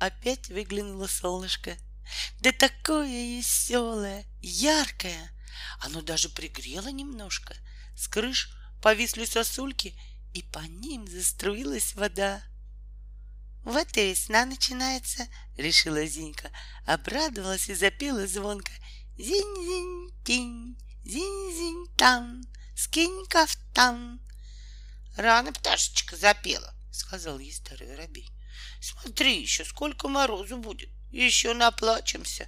опять выглянуло солнышко. Да такое веселое, яркое! Оно даже пригрело немножко. С крыш повисли сосульки, и по ним заструилась вода. Вот и весна начинается, решила Зинька, обрадовалась и запела звонко. Зинь-зинь-тинь, зинь-зинь-там, скинь кафтан. Рано пташечка запела, сказал ей старый воробей. Смотри еще, сколько морозу будет, еще наплачемся.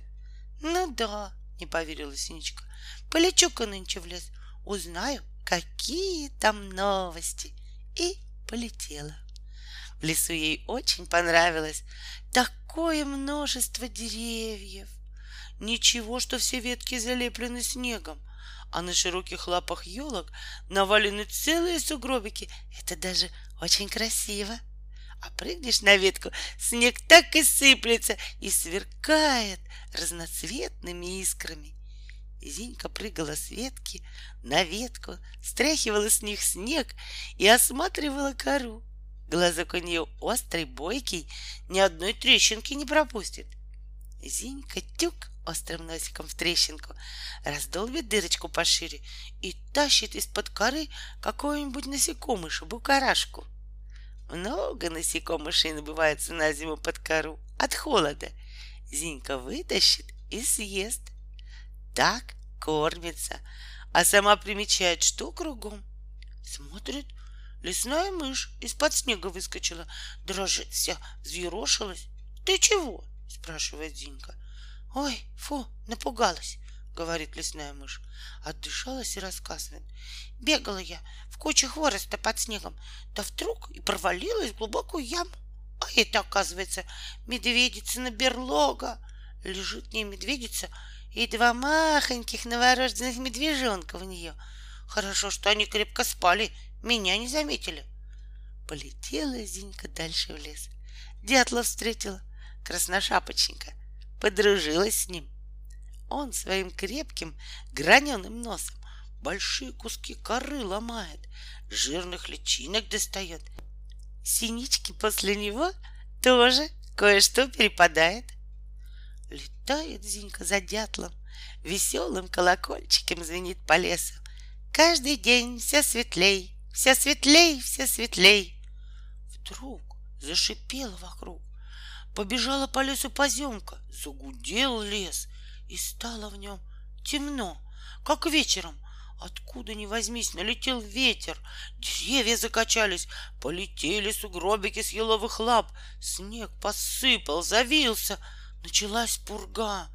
Ну да, не поверила Синичка, полечу-ка нынче в лес, узнаю, какие там новости. И полетела. В лесу ей очень понравилось. Такое множество деревьев. Ничего, что все ветки залеплены снегом, а на широких лапах елок навалены целые сугробики. Это даже очень красиво. А прыгнешь на ветку, снег так и сыплется и сверкает разноцветными искрами. Зинька прыгала с ветки на ветку, стряхивала с них снег и осматривала кору. Глазок у нее острый, бойкий, ни одной трещинки не пропустит. Зинька тюк острым носиком в трещинку, раздолбит дырочку пошире и тащит из-под коры какого-нибудь насекомыша, букарашку. Много насекомышей набывается на зиму под кору от холода. Зинька вытащит и съест. Так кормится, а сама примечает, что кругом. Смотрит, лесная мышь из-под снега выскочила, дрожит вся, взъерошилась. Ты чего? Спрашивает Зинька. Ой, фу, напугалась, говорит лесная мышь. Отдышалась и рассказывает. Бегала я в куче хвороста под снегом, да вдруг и провалилась в глубокую яму. А это, оказывается, медведицына берлога. Лежит в ней медведица и два махоньких новорожденных медвежонка в нее. Хорошо, что они крепко спали, меня не заметили. Полетела Зинька дальше в лес. Дятла встретила, красношапочника. Подружилась с ним. Он своим крепким граненым носом большие куски коры ломает, жирных личинок достает. Синички после него тоже кое-что перепадает. Летает Зинька за дятлом, веселым колокольчиком звенит по лесу. Каждый день все светлей, все светлей, все светлей. Вдруг зашипело вокруг. Побежала по лесу поземка, загудел лес, и стало в нем темно, как вечером. Откуда ни возьмись, налетел ветер, деревья закачались, полетели сугробики с еловых лап, снег посыпал, завился, началась пурга.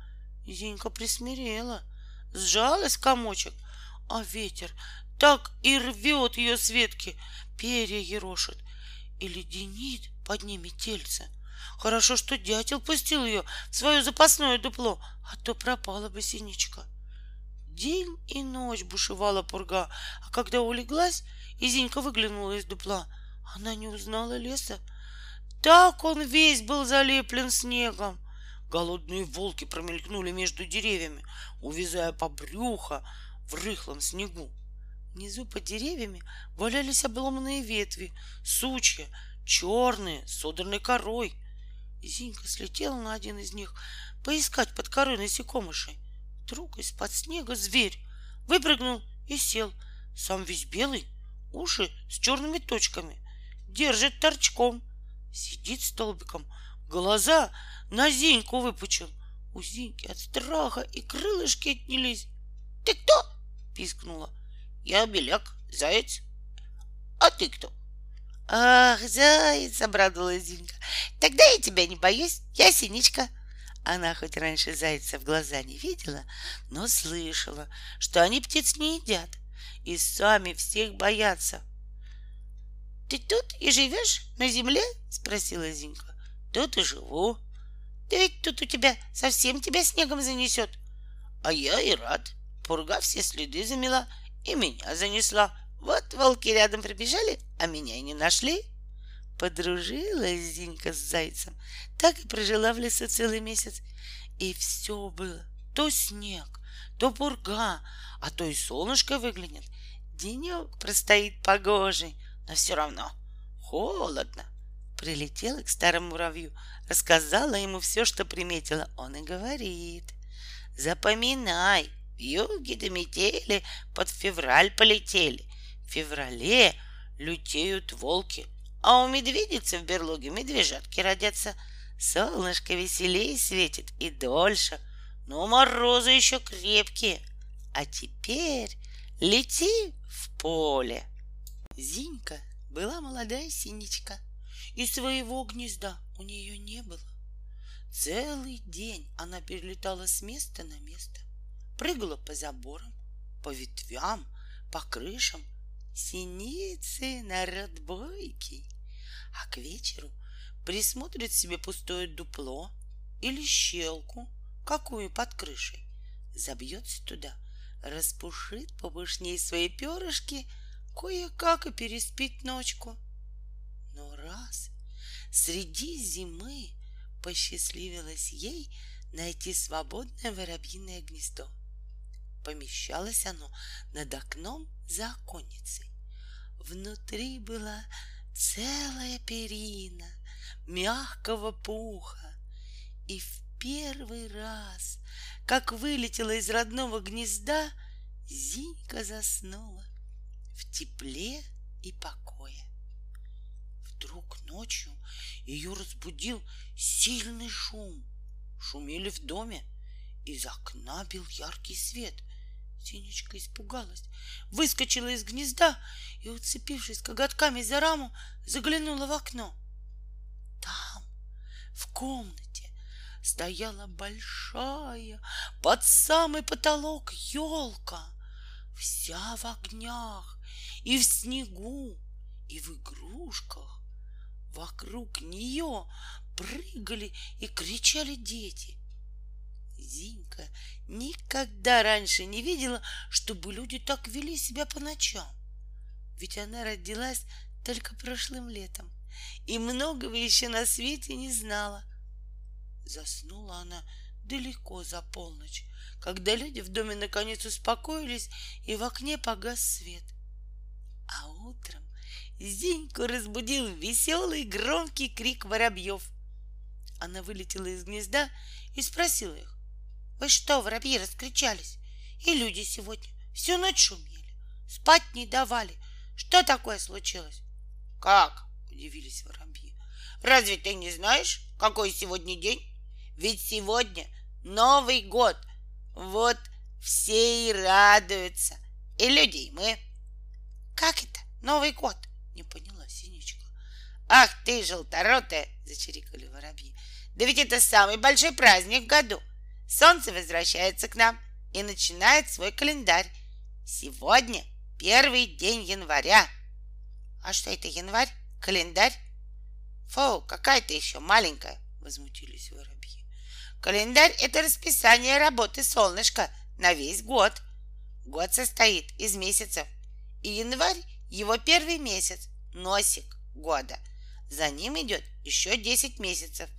Зинька присмирела, сжалась комочек, а ветер так и рвет ее с ветки, перья ерошит и леденит под ними тельце. Хорошо, что дятел пустил ее в свое запасное дупло, а то пропала бы Синичка. День и ночь бушевала пурга, а когда улеглась, и Зинька выглянула из дупла, она не узнала леса. Так он весь был залеплен снегом. Голодные волки промелькнули между деревьями, увязая по брюхо в рыхлом снегу. Внизу под деревьями валялись обломанные ветви, сучья, черные, с содранной корой. Зинька слетела на один из них поискать под корой насекомышей. Вдруг из-под снега зверь выпрыгнул и сел. Сам весь белый, уши с черными точками. Держит торчком. Сидит столбиком. Глаза на Зиньку выпучил. У Зиньки от страха и крылышки отнялись. — Ты кто? — пискнула. — Я беляк, заяц. — А ты кто? — Ах, заяц! — обрадовалась Зинька. — Тогда я тебя не боюсь. Я Синичка. Она хоть раньше зайца в глаза не видела, но слышала, что они птиц не едят и сами всех боятся. — Ты тут и живешь на земле? — спросила Зинька. — Тут и живу. — Да ведь тут у тебя совсем тебя снегом занесет. — А я и рад. Пурга все следы замела и меня занесла. Вот волки рядом прибежали, а меня и не нашли. Подружилась Зинька с зайцем, так и прожила в лесу целый месяц. И все было, то снег, то пурга, а то и солнышко выглянет. Денек простоит погожий, но все равно холодно. Прилетела к старому муравью, рассказала ему все, что приметила. Он и говорит: запоминай, вьюги до метели под февраль полетели. В феврале лютеют волки, а у медведицы в берлоге медвежатки родятся. Солнышко веселее светит и дольше, но морозы еще крепкие. А теперь лети в поле. Зинька была молодая синичка, и своего гнезда у нее не было. Целый день она перелетала с места на место, прыгала по заборам, по ветвям, по крышам. Синицы народ бойкий, а к вечеру присмотрит себе пустое дупло или щелку, какую под крышей, забьется туда, распушит попышней свои перышки, кое-как и переспит ночку. Но раз среди зимы посчастливилось ей найти свободное воробьиное гнездо. Помещалось оно над окном за оконницей. Внутри была целая перина мягкого пуха. И в первый раз, как вылетела из родного гнезда, Зинька заснула в тепле и покое. Вдруг ночью ее разбудил сильный шум. Шумели в доме, из окна бил яркий свет. Синичка испугалась, выскочила из гнезда и, уцепившись коготками за раму, заглянула в окно. Там, в комнате, стояла большая, под самый потолок елка, вся в огнях и в снегу, и в игрушках. Вокруг нее прыгали и кричали дети. Зинька никогда раньше не видела, чтобы люди так вели себя по ночам. Ведь она родилась только прошлым летом и многого еще на свете не знала. Заснула она далеко за полночь, когда люди в доме наконец успокоились и в окне погас свет. А утром Зиньку разбудил веселый громкий крик воробьев. Она вылетела из гнезда и спросила их: вы что, воробьи, раскричались? И люди сегодня всю ночь шумели, спать не давали. Что такое случилось? Как? — удивились воробьи. Разве ты не знаешь, какой сегодня день? Ведь сегодня Новый год. Вот все и радуются. И люди, и мы. Как это Новый год? — не поняла синичка. Ах ты, желторотая! — зачирикали воробьи. Да ведь это самый большой праздник в году. Солнце возвращается к нам и начинает свой календарь. Сегодня первый день января. А что это январь? Календарь? Фу, какая ты еще маленькая, возмутились воробьи. Календарь — это расписание работы солнышка на весь год. Год состоит из месяцев, и январь — его первый месяц, носик года. За ним идет еще 10 месяцев,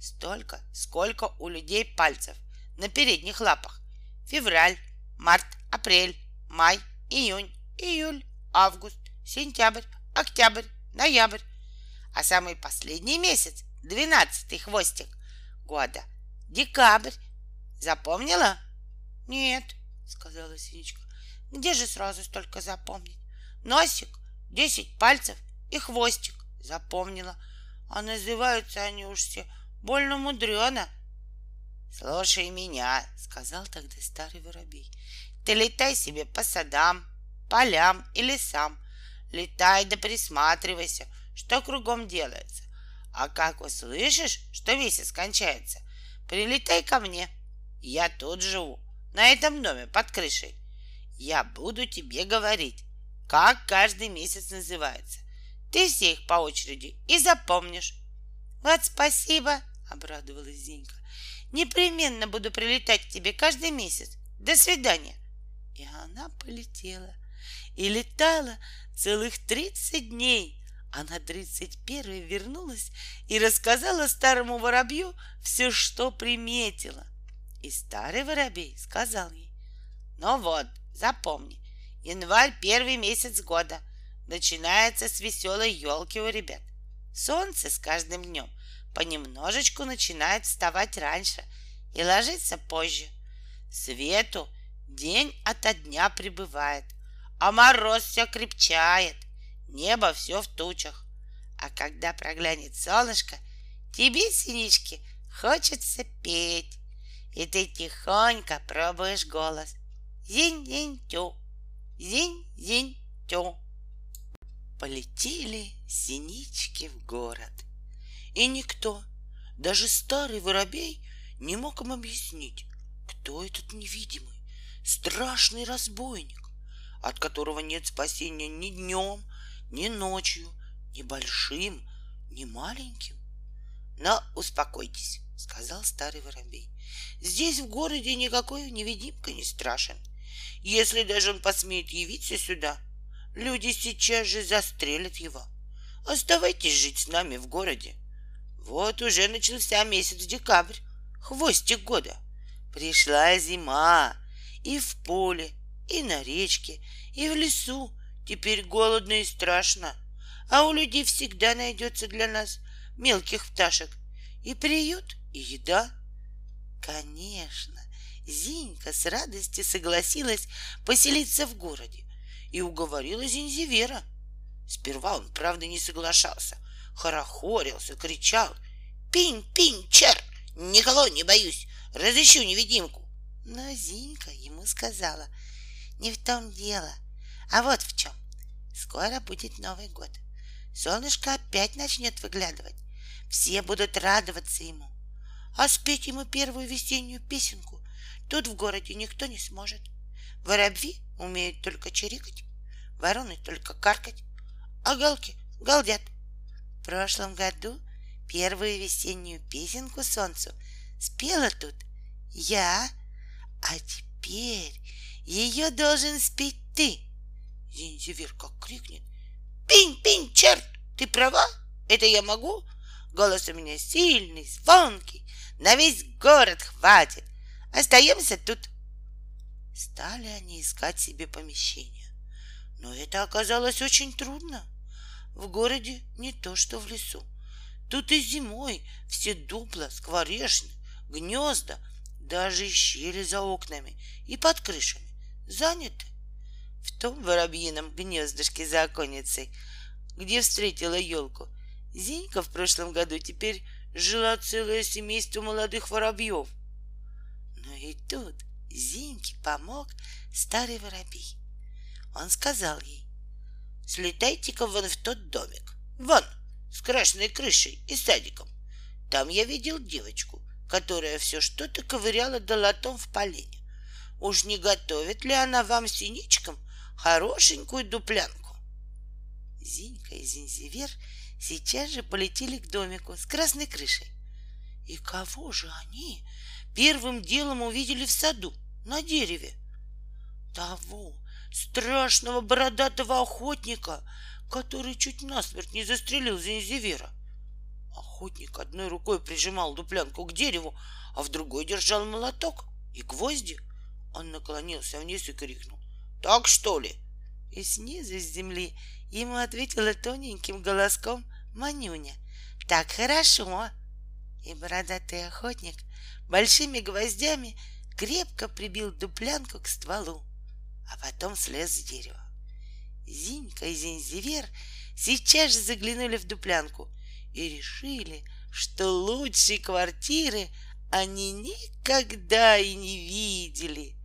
столько, сколько у людей пальцев на передних лапах. Февраль, март, апрель, май, июнь, июль, август, сентябрь, октябрь, ноябрь. А самый последний месяц, 12-й хвостик года, декабрь. Запомнила? Нет, сказала синичка. Где же сразу столько запомнить? Носик, 10 пальцев и хвостик. Запомнила. А называются они уж все больно мудрено. Слушай меня, сказал тогда старый воробей. Ты летай себе по садам, полям и лесам. Летай да присматривайся, что кругом делается. А как услышишь, что месяц кончается, прилетай ко мне. Я тут живу, на этом доме под крышей. Я буду тебе говорить, как каждый месяц называется. Ты все их по очереди и запомнишь. Вот спасибо, обрадовалась Зинька. Непременно буду прилетать к тебе каждый месяц. До свидания. И она полетела. И летала целых 30 дней. А на 31-й вернулась и рассказала старому воробью все, что приметила. И старый воробей сказал ей: ну вот, запомни, январь — первый месяц года. Начинается с веселой елки у ребят. Солнце с каждым днем понемножечку начинает вставать раньше и ложиться позже. Свету день ото дня прибывает, а мороз все крепчает, небо все в тучах. А когда проглянет солнышко, тебе, синички, хочется петь. И ты тихонько пробуешь голос. Зинь-зинь-тю, зинь-зинь-тю. Полетели синички в город. И никто, даже старый воробей, не мог им объяснить, кто этот невидимый, страшный разбойник, от которого нет спасения ни днем, ни ночью, ни большим, ни маленьким. Но успокойтесь, сказал старый воробей. Здесь в городе никакой невидимка не страшен. Если даже он посмеет явиться сюда, люди сейчас же застрелят его. Оставайтесь жить с нами в городе. Вот уже начался месяц декабрь, хвостик года. Пришла зима, и в поле, и на речке, и в лесу. Теперь голодно и страшно, а у людей всегда найдется для нас мелких пташек и приют, и еда. Конечно, Зинька с радостью согласилась поселиться в городе и уговорила Зинзивера. Сперва он, правда, не соглашался, хорохорился, кричал: «Пинь-пинь-чар! Никого не боюсь! Разыщу невидимку!» Но Зинька ему сказала: «Не в том дело, а вот в чем. Скоро будет Новый год. Солнышко опять начнет выглядывать. Все будут радоваться ему. А спеть ему первую весеннюю песенку тут в городе никто не сможет. Воробьи умеют только чирикать, вороны только каркать, а галки галдят. В прошлом году первую весеннюю песенку солнцу спела тут я, а теперь ее должен спеть ты». Зинзивер как крикнет: «Пинь-пинь, черт! Ты права? Это я могу? Голос у меня сильный, звонкий, на весь город хватит. Остаемся тут». Стали они искать себе помещение, но это оказалось очень трудно. В городе не то, что в лесу. Тут и зимой все дупла, скворешни, гнезда, даже щели за окнами и под крышами заняты. В том воробьином гнездышке за оконницей, где встретила елку, Зинька в прошлом году теперь жила целое семейство молодых воробьев. Но и тут Зиньке помог старый воробей. Он сказал ей: «Слетайте-ка вон в тот домик, вон, с крашенной крышей и садиком. Там я видел девочку, которая все что-то ковыряла долотом в полене. Уж не готовит ли она вам, синичкам, хорошенькую дуплянку?» Зинька и Зинзивер сейчас же полетели к домику с красной крышей. И кого же они первым делом увидели в саду, на дереве? Того страшного бородатого охотника, который чуть насмерть не застрелил Зинзивера. Охотник одной рукой прижимал дуплянку к дереву, а в другой держал молоток и гвозди. Он наклонился вниз и крикнул: «Так что ли?» И снизу с земли ему ответила тоненьким голоском Манюня: «Так хорошо!» И бородатый охотник большими гвоздями крепко прибил дуплянку к стволу, а потом слез с дерева. Зинька и Зинзивер сейчас же заглянули в дуплянку и решили, что лучшей квартиры они никогда и не видели.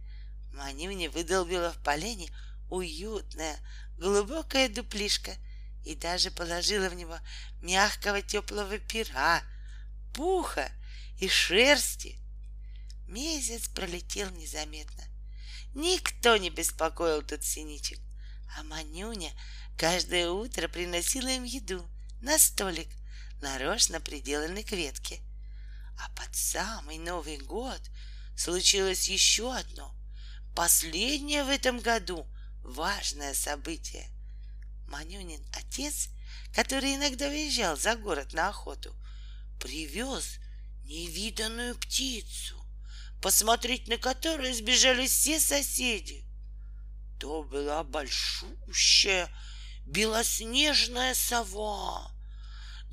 Манюня выдолбила в полене уютное, глубокое дуплишко и даже положила в него мягкого теплого пера, пуха и шерсти. Месяц пролетел незаметно. Никто не беспокоил тут синичек, а Манюня каждое утро приносила им еду на столик, нарочно приделанный к ветке. А под самый Новый год случилось еще одно, последнее в этом году важное событие. Манюнин отец, который иногда выезжал за город на охоту, привез невиданную птицу, посмотреть на которую сбежали все соседи. То была большущая белоснежная сова,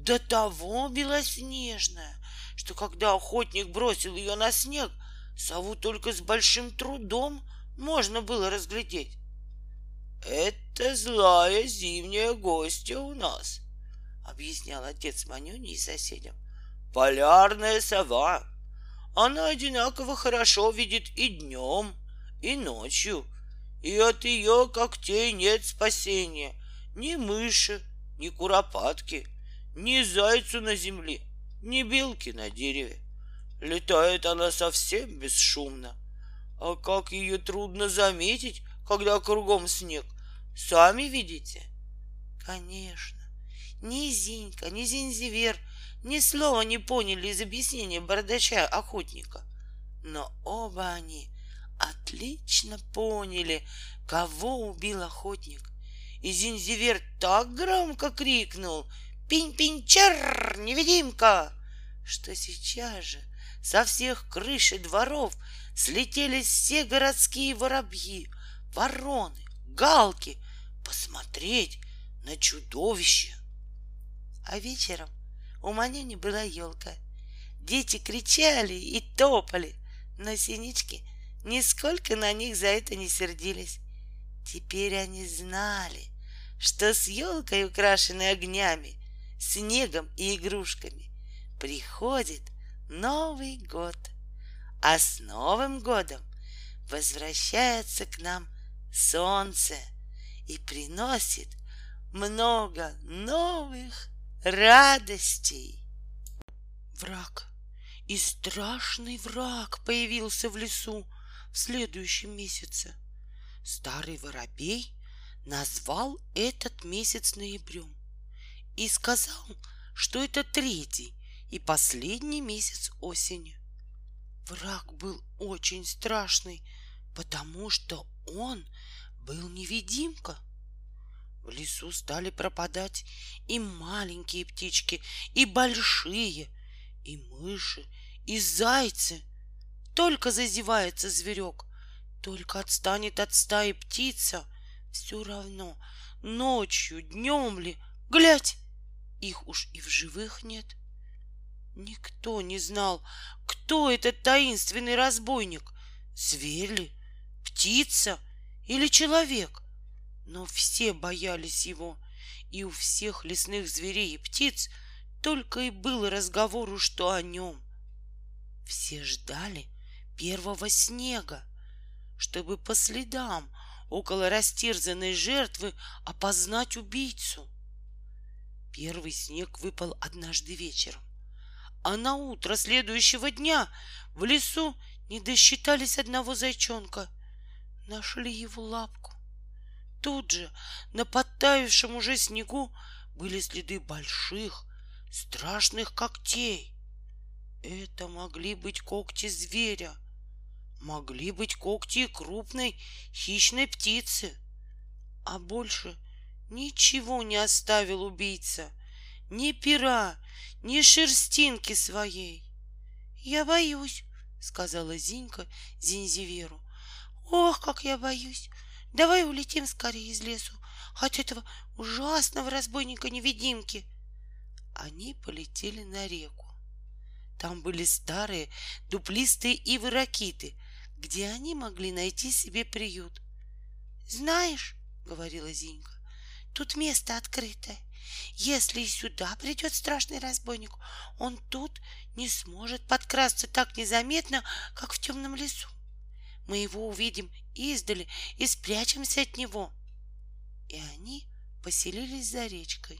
до того белоснежная, что когда охотник бросил ее на снег, сову только с большим трудом можно было разглядеть. «Это злая зимняя гостья у нас», — объяснял отец Манюни и соседям. «Полярная сова. Она одинаково хорошо видит и днем, и ночью, и от ее когтей нет спасения ни мыши, ни куропатки, ни зайцу на земле, ни белки на дереве. Летает она совсем бесшумно. А как ее трудно заметить, когда кругом снег, сами видите». Конечно, ни Зинька, ни Зинзивер ни слова не поняли из объяснения бородача-охотника. Но оба они отлично поняли, кого убил охотник. И Зинзивер так громко крикнул: «Пинь-пинь-чар, невидимка!», что сейчас же со всех крыш и дворов слетелись все городские воробьи, вороны, галки посмотреть на чудовище. А вечером у Манюни была елка. Дети кричали и топали, но синички нисколько на них за это не сердились. Теперь они знали, что с елкой, украшенной огнями, снегом и игрушками, приходит Новый год. А с Новым годом возвращается к нам солнце и приносит много новых радостей. Враг и страшный враг появился в лесу в следующем месяце. Старый воробей назвал этот месяц ноябрем и сказал, что это третий и последний месяц осени. Враг был очень страшный, потому что он был невидимка. В лесу стали пропадать и маленькие птички, и большие, и мыши, и зайцы. Только зазевается зверек, только отстанет от стаи птица, все равно ночью, днем ли, глядь, их уж и в живых нет. Никто не знал, кто этот таинственный разбойник, зверь ли, птица или человек. Но все боялись его, и у всех лесных зверей и птиц только и было разговору, что о нем. Все ждали первого снега, чтобы по следам около растерзанной жертвы опознать убийцу. Первый снег выпал однажды вечером, а на утро следующего дня в лесу не досчитались одного зайчонка. Нашли его лапку. Тут же на подтаявшем уже снегу были следы больших, страшных когтей. Это могли быть когти зверя, могли быть когти крупной хищной птицы. А больше ничего не оставил убийца, ни пера, ни шерстинки своей. «Я боюсь», — сказала Зинька Зинзиверу. «Ох, как я боюсь! Давай улетим скорее из лесу от этого ужасного разбойника-невидимки». Они полетели на реку. Там были старые дуплистые ивы-ракиты, где они могли найти себе приют. «Знаешь, — говорила Зинька, — тут место открытое. Если и сюда придет страшный разбойник, он тут не сможет подкрасться так незаметно, как в темном лесу. Мы его увидим издали и спрячемся от него». И они поселились за речкой.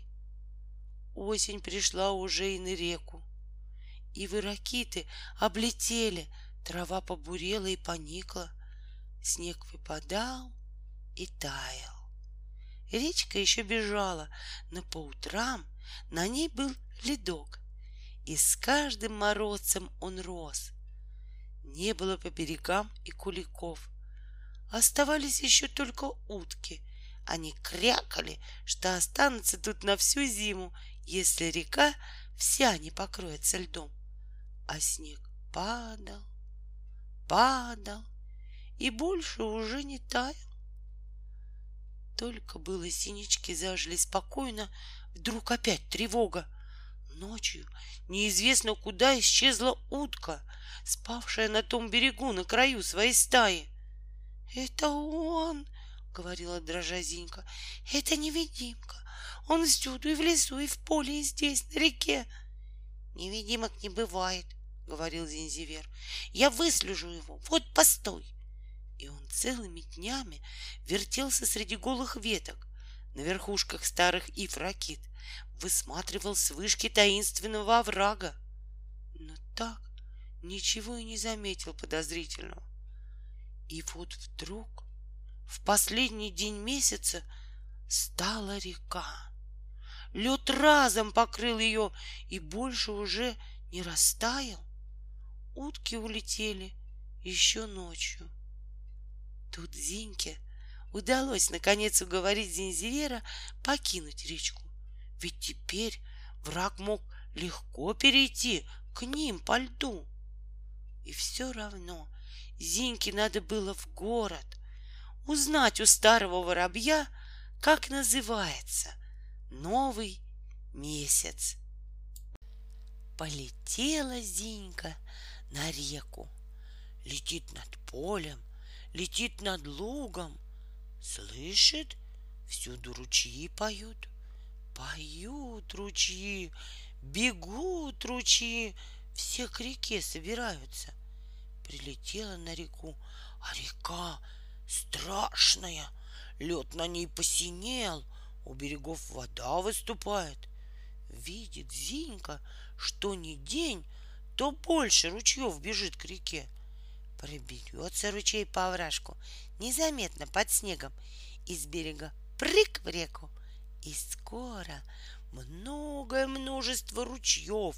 Осень пришла уже и на реку. Ивы-ракиты облетели, трава побурела и поникла. Снег выпадал и таял. Речка еще бежала, но по утрам на ней был ледок, и с каждым морозцем он рос. Не было по берегам и куликов. Оставались еще только утки. Они крякали, что останутся тут на всю зиму, если река вся не покроется льдом. А снег падал, падал и больше уже не таял. Только было синички зажили спокойно, вдруг опять тревога. Ночью неизвестно куда исчезла утка, спавшая на том берегу на краю своей стаи. — Это он, — говорила дрожа Зинька, — это невидимка. Он всюду, и в лесу, и в поле, и здесь, на реке. — Невидимок не бывает, — говорил Зинзивер. — Я выслежу его, вот постой. И он целыми днями вертелся среди голых веток, на верхушках старых ив ракит, высматривал с вышки таинственного оврага. Но так ничего и не заметил подозрительного. И вот вдруг в последний день месяца стала река. Лед разом покрыл ее и больше уже не растаял. Утки улетели еще ночью. Тут Зиньке удалось наконец уговорить Зинзивера покинуть речку, ведь теперь враг мог легко перейти к ним по льду. И все равно Зиньке надо было в город, узнать у старого воробья, как называется новый месяц. Полетела Зинька на реку, летит над полем, летит над лугом, слышит, всюду ручьи поют. Поют ручьи, бегут ручьи, все к реке собираются. Прилетела на реку, а река страшная, лед на ней посинел, у берегов вода выступает. Видит Зинька, что ни день, то больше ручьев бежит к реке. Проберется ручей по овражку, незаметно под снегом, из берега прыг в реку. И скоро многое множество ручьев,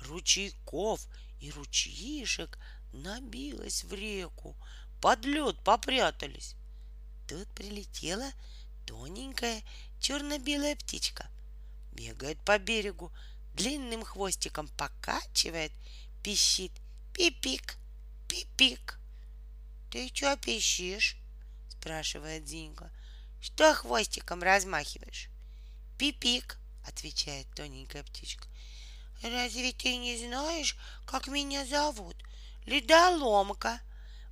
ручейков и ручьишек набилось в реку, под лед попрятались. Тут прилетела тоненькая черно-белая птичка, бегает по берегу, длинным хвостиком покачивает, пищит пипик, пипик. — Ты чё пищишь? — спрашивает Зинька. — Что хвостиком размахиваешь? — Пипик, — отвечает тоненькая птичка. — Разве ты не знаешь, как меня зовут? Ледоломка.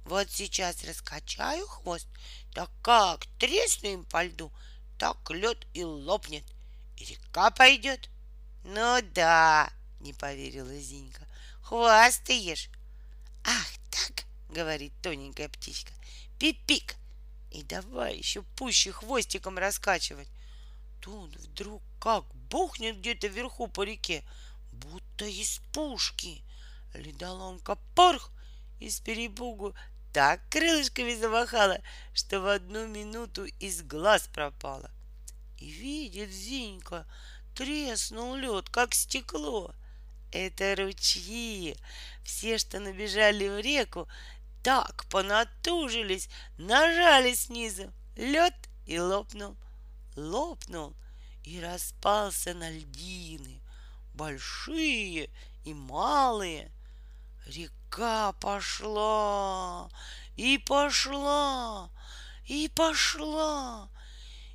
Вот сейчас раскачаю хвост, так как тресну им по льду, так лед и лопнет, и река пойдет. — Ну да, — не поверила Зинька, — хвост ты ешь. — Ах так, — говорит тоненькая птичка, — пипик, и давай еще пуще хвостиком раскачивать. Тут вдруг как бухнет где-то вверху по реке, будто из пушки. Ледоломка порх и с перепугу так крылышками замахала, что в одну минуту из глаз пропала. И видит Зинька, треснул лед, как стекло. Это ручьи. Все, что набежали в реку, так понатужились, нажали снизу. Лед и лопнул. Лопнул и распался на льдины. Большие и малые. Река пошла, и пошла, и пошла.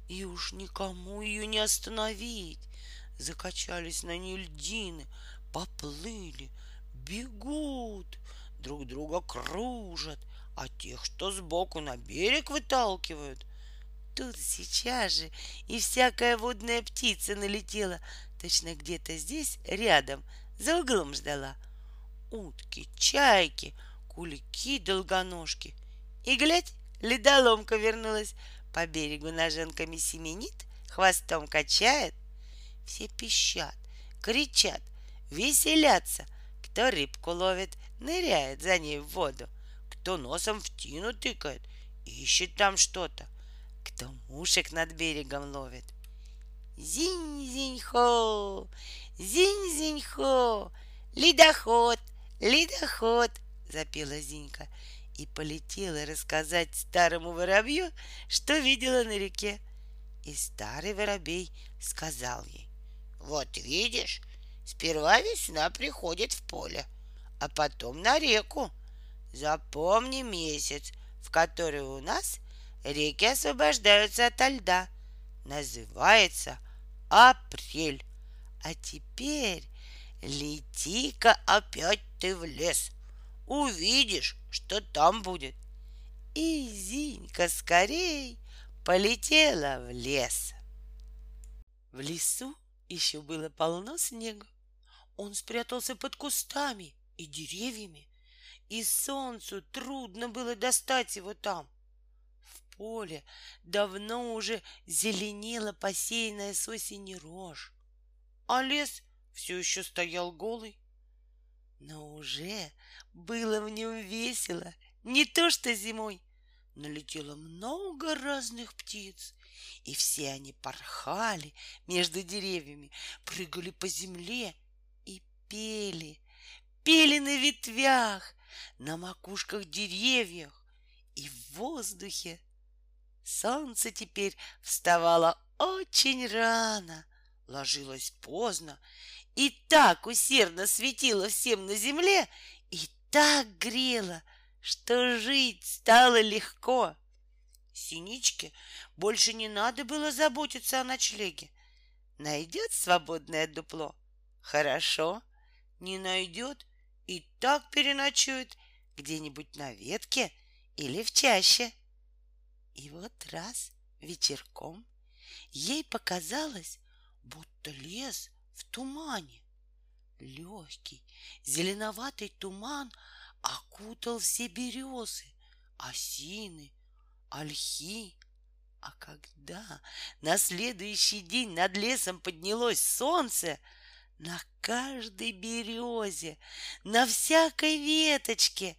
И уж никому ее не остановить. Закачались на ней льдины, поплыли, бегут, друг друга кружат, а тех, что сбоку, на берег выталкивают. Тут сейчас же и всякая водная птица налетела, точно где-то здесь, рядом, за углом ждала. Утки, чайки, кулики, долгоножки. И глядь, ледоломка вернулась, по берегу ноженками семенит, хвостом качает. Все пищат, кричат, веселятся. Кто рыбку ловит, ныряет за ней в воду. Кто носом в тину тыкает, ищет там что-то. Кто мушек над берегом ловит. Зинь-зинь-хо, зинь-зинь-хо, ледоход, ледоход, запела Зинька и полетела рассказать старому воробью, что видела на реке. И старый воробей сказал ей: «Вот видишь, сперва весна приходит в поле, а потом на реку. Запомни месяц, в который у нас реки освобождаются ото льда. Называется апрель. А теперь Лети-ка опять ты в лес, увидишь, что там будет. И Зинька скорей полетела в лес. В лесу еще было полно снега. Он спрятался под кустами и деревьями, и солнцу трудно было достать его там. В поле давно уже зеленела посеянная с осени рожь, а лес все еще стоял голый. Но уже было в нем весело, не то что зимой. Налетело много разных птиц, и все они порхали между деревьями, прыгали по земле и пели, пели на ветвях, на макушках деревьев и в воздухе. Солнце теперь вставало очень рано, ложилось поздно и так усердно светило всем на земле и так грело, что жить стало легко. Синичке больше не надо было заботиться о ночлеге. Найдет свободное дупло — хорошо, не найдет и так переночует где-нибудь на ветке или в чаще. И вот раз вечерком ей показалось, будто лес в тумане. Легкий зеленоватый туман окутал все березы, осины, ольхи. А когда на следующий день над лесом поднялось солнце, на каждой березе, на всякой веточке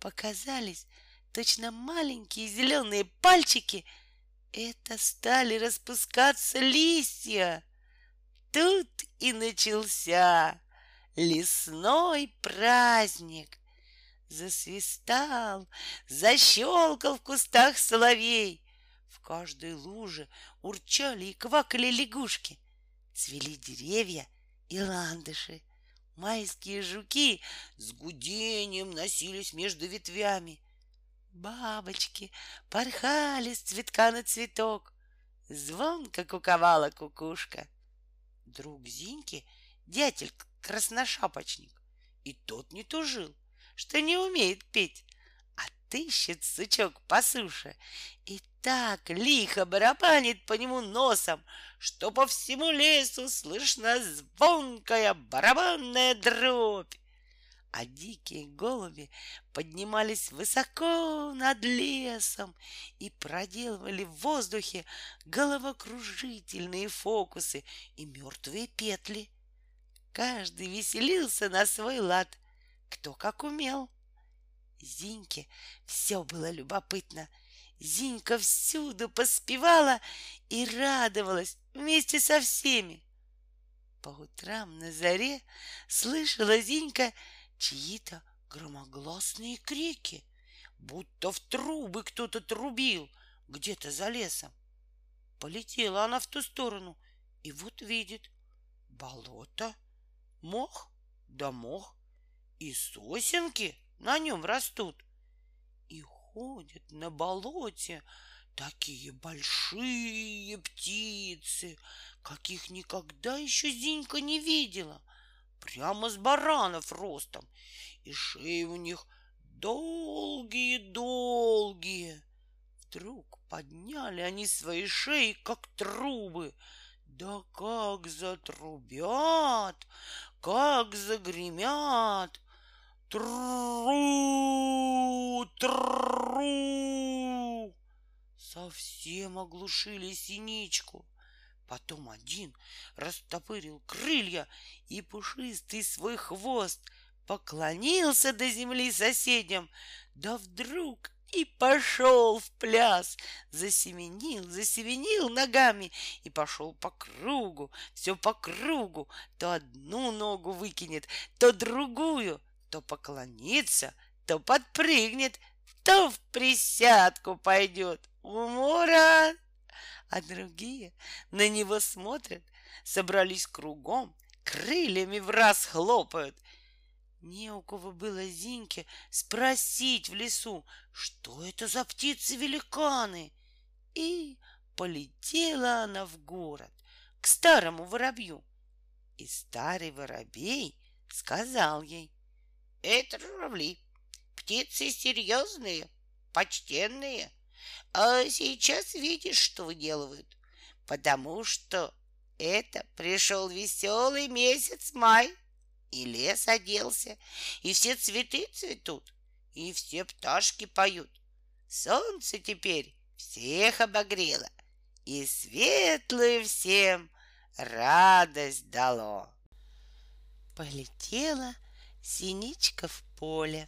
показались точно маленькие зеленые пальчики. Это стали распускаться листья. Тут и начался лесной праздник. Засвистал, защелкал в кустах соловей. В каждой луже урчали и квакали лягушки. Цвели деревья и ландыши. Майские жуки с гудением носились между ветвями. Бабочки порхали с цветка на цветок. Звонко куковала кукушка. Друг Зиньки, дятел красношапочник, и тот не тужил, что не умеет петь, а тыщет сучок по суше и так лихо барабанит по нему носом, что по всему лесу слышна звонкая барабанная дробь. А дикие голуби поднимались высоко над лесом и проделывали в воздухе головокружительные фокусы и мертвые петли. Каждый веселился на свой лад, кто как умел. Зиньке все было любопытно. Зинька всюду поспевала и радовалась вместе со всеми. По утрам на заре слышала Зинька чьи-то громогласные крики, будто в трубы кто-то трубил где-то за лесом. Полетела она в ту сторону и вот видит: болото, мох да мох, и сосенки на нем растут. И ходят на болоте такие большие птицы, каких никогда еще Зинька не видела, прямо с баранов ростом, и шеи у них долгие-долгие. Вдруг подняли они свои шеи, как трубы, да как затрубят, как загремят. Тру-тру! Совсем оглушили Синичку. Потом один растопырил крылья и пушистый свой хвост, поклонился до земли соседям, да вдруг и пошел в пляс, засеменил, засеменил ногами и пошел по кругу, все по кругу, то одну ногу выкинет, то другую, то поклонится, то подпрыгнет, то в присядку пойдет. Умора! А другие на него смотрят, собрались кругом, крыльями враз хлопают. Не у кого было Зиньке спросить в лесу, что это за птицы-великаны. И полетела она в город к старому воробью. И старый воробей сказал ей: «Это журавли, птицы серьезные, почтенные, а сейчас видишь, что выделывают, потому что это пришел веселый месяц май, и лес оделся, и все цветы цветут, и все пташки поют. Солнце теперь всех обогрело, и светлую всем радость дало». Полетела синичка в поле.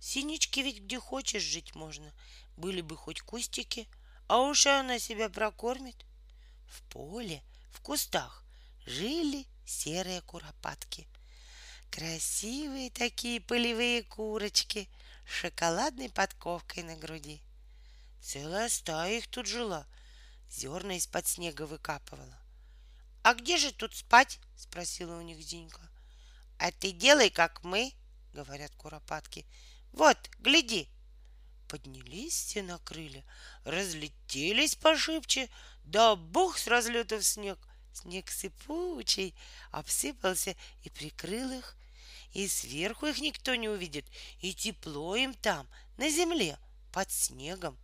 Синичке ведь где хочешь жить можно, были бы хоть кустики, а уж она себя прокормит. В поле, в кустах жили серые куропатки. Красивые такие полевые курочки с шоколадной подковкой на груди. Целая стая их тут жила, зерна из-под снега выкапывала. «А где же тут спать?» — спросила у них Зинька. «А ты делай, как мы», — говорят куропатки. «Вот, гляди». Поднялись все на крылья, разлетелись пошибче, да бог с разлета в снег. Снег сыпучий обсыпался и прикрыл их, и сверху их никто не увидит, и тепло им там, на земле, под снегом.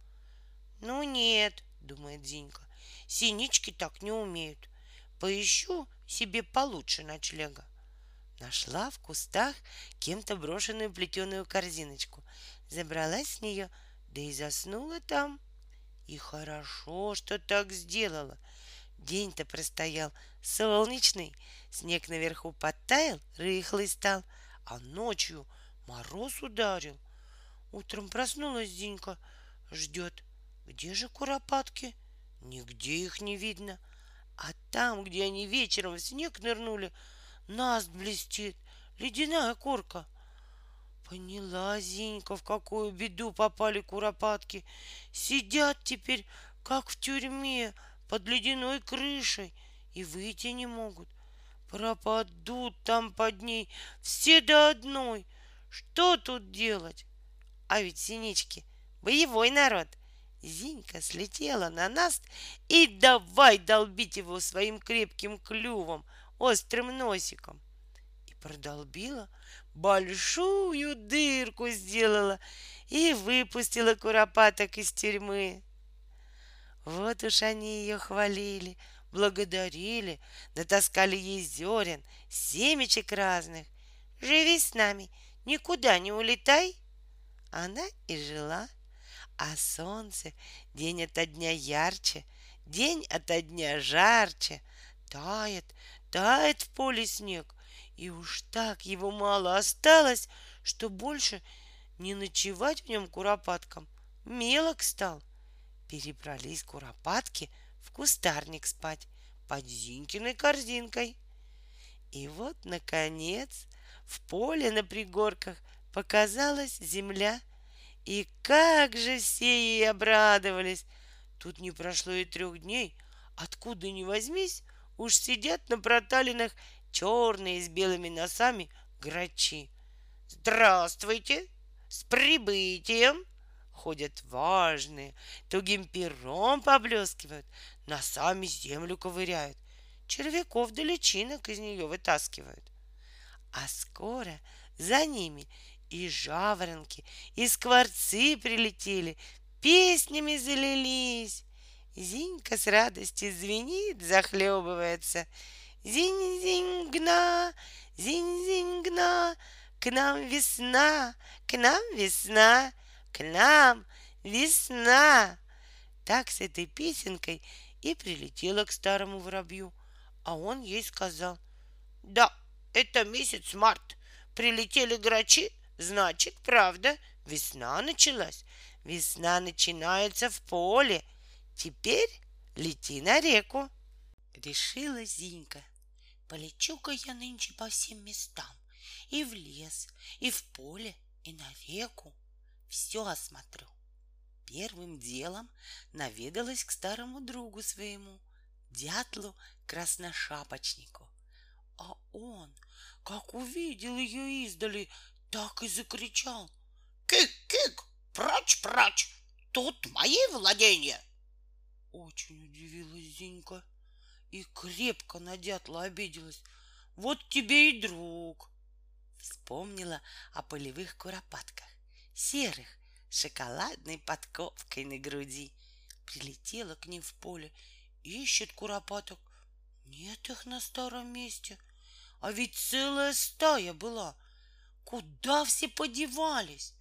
«Ну нет, — думает Зинька, — синички так не умеют. Поищу себе получше ночлега». Нашла в кустах кем-то брошенную плетеную корзиночку, забралась с нее, да и заснула там. И хорошо, что так сделала. День-то простоял солнечный, снег наверху подтаял, рыхлый стал, а ночью мороз ударил. Утром проснулась Зинька, ждет. Где же куропатки? Нигде их не видно. А там, где они вечером в снег нырнули, наст блестит, ледяная корка. Поняла Зинька, в какую беду попали куропатки. Сидят теперь, как в тюрьме, под ледяной крышей, и выйти не могут. Пропадут там под ней все до одной. Что тут делать? А ведь синички боевой народ. Зинька слетела на наст и давай долбить его своим крепким клювом, острым носиком. И продолбила, большую дырку сделала и выпустила куропаток из тюрьмы. Вот уж они ее хвалили, благодарили, натаскали ей зерен, семечек разных. «Живи с нами, никуда не улетай». Она и жила, а солнце день ото дня ярче, день ото дня жарче. Тает, тает в поле снег, и уж так его мало осталось, что больше не ночевать в нем куропаткам мелок стал. Перебрались куропатки в кустарник спать под Зинькиной корзинкой. И вот, наконец, в поле на пригорках показалась земля, и как же все ей обрадовались! Тут не прошло и 3 дней, откуда ни возьмись, уж сидят на проталинах черные с белыми носами грачи. «Здравствуйте! С прибытием!» Ходят важные, тугим пером поблескивают, носами землю ковыряют, червяков да личинок из нее вытаскивают. А скоро за ними и жаворонки, и скворцы прилетели, песнями залились. Зинька с радости звенит, захлебывается. «Зинь-зинь-гна, зинь-зинь-гна, к нам весна, к нам весна, к нам весна!» Так с этой песенкой и прилетела к старому воробью, а он ей сказал: «Да, это месяц март, прилетели грачи, значит, правда, весна началась. Весна начинается в поле. Теперь лети на реку». Решила Зинька: «Полечу-ка я нынче по всем местам, и в лес, и в поле, и на реку. Все осмотрю». Первым делом наведалась к старому другу своему, дятлу Красношапочнику. А он, как увидел ее издали, так и закричал: «Кик-кик, прочь-прочь, тут мои владения!» Очень удивилась Зинька и крепко на дятла обиделась. Вот тебе и друг. Вспомнила о полевых куропатках, серых, с шоколадной подковкой на груди. Прилетела к ним в поле, ищет куропаток. Нет их на старом месте. А ведь целая стая была. Куда все подевались?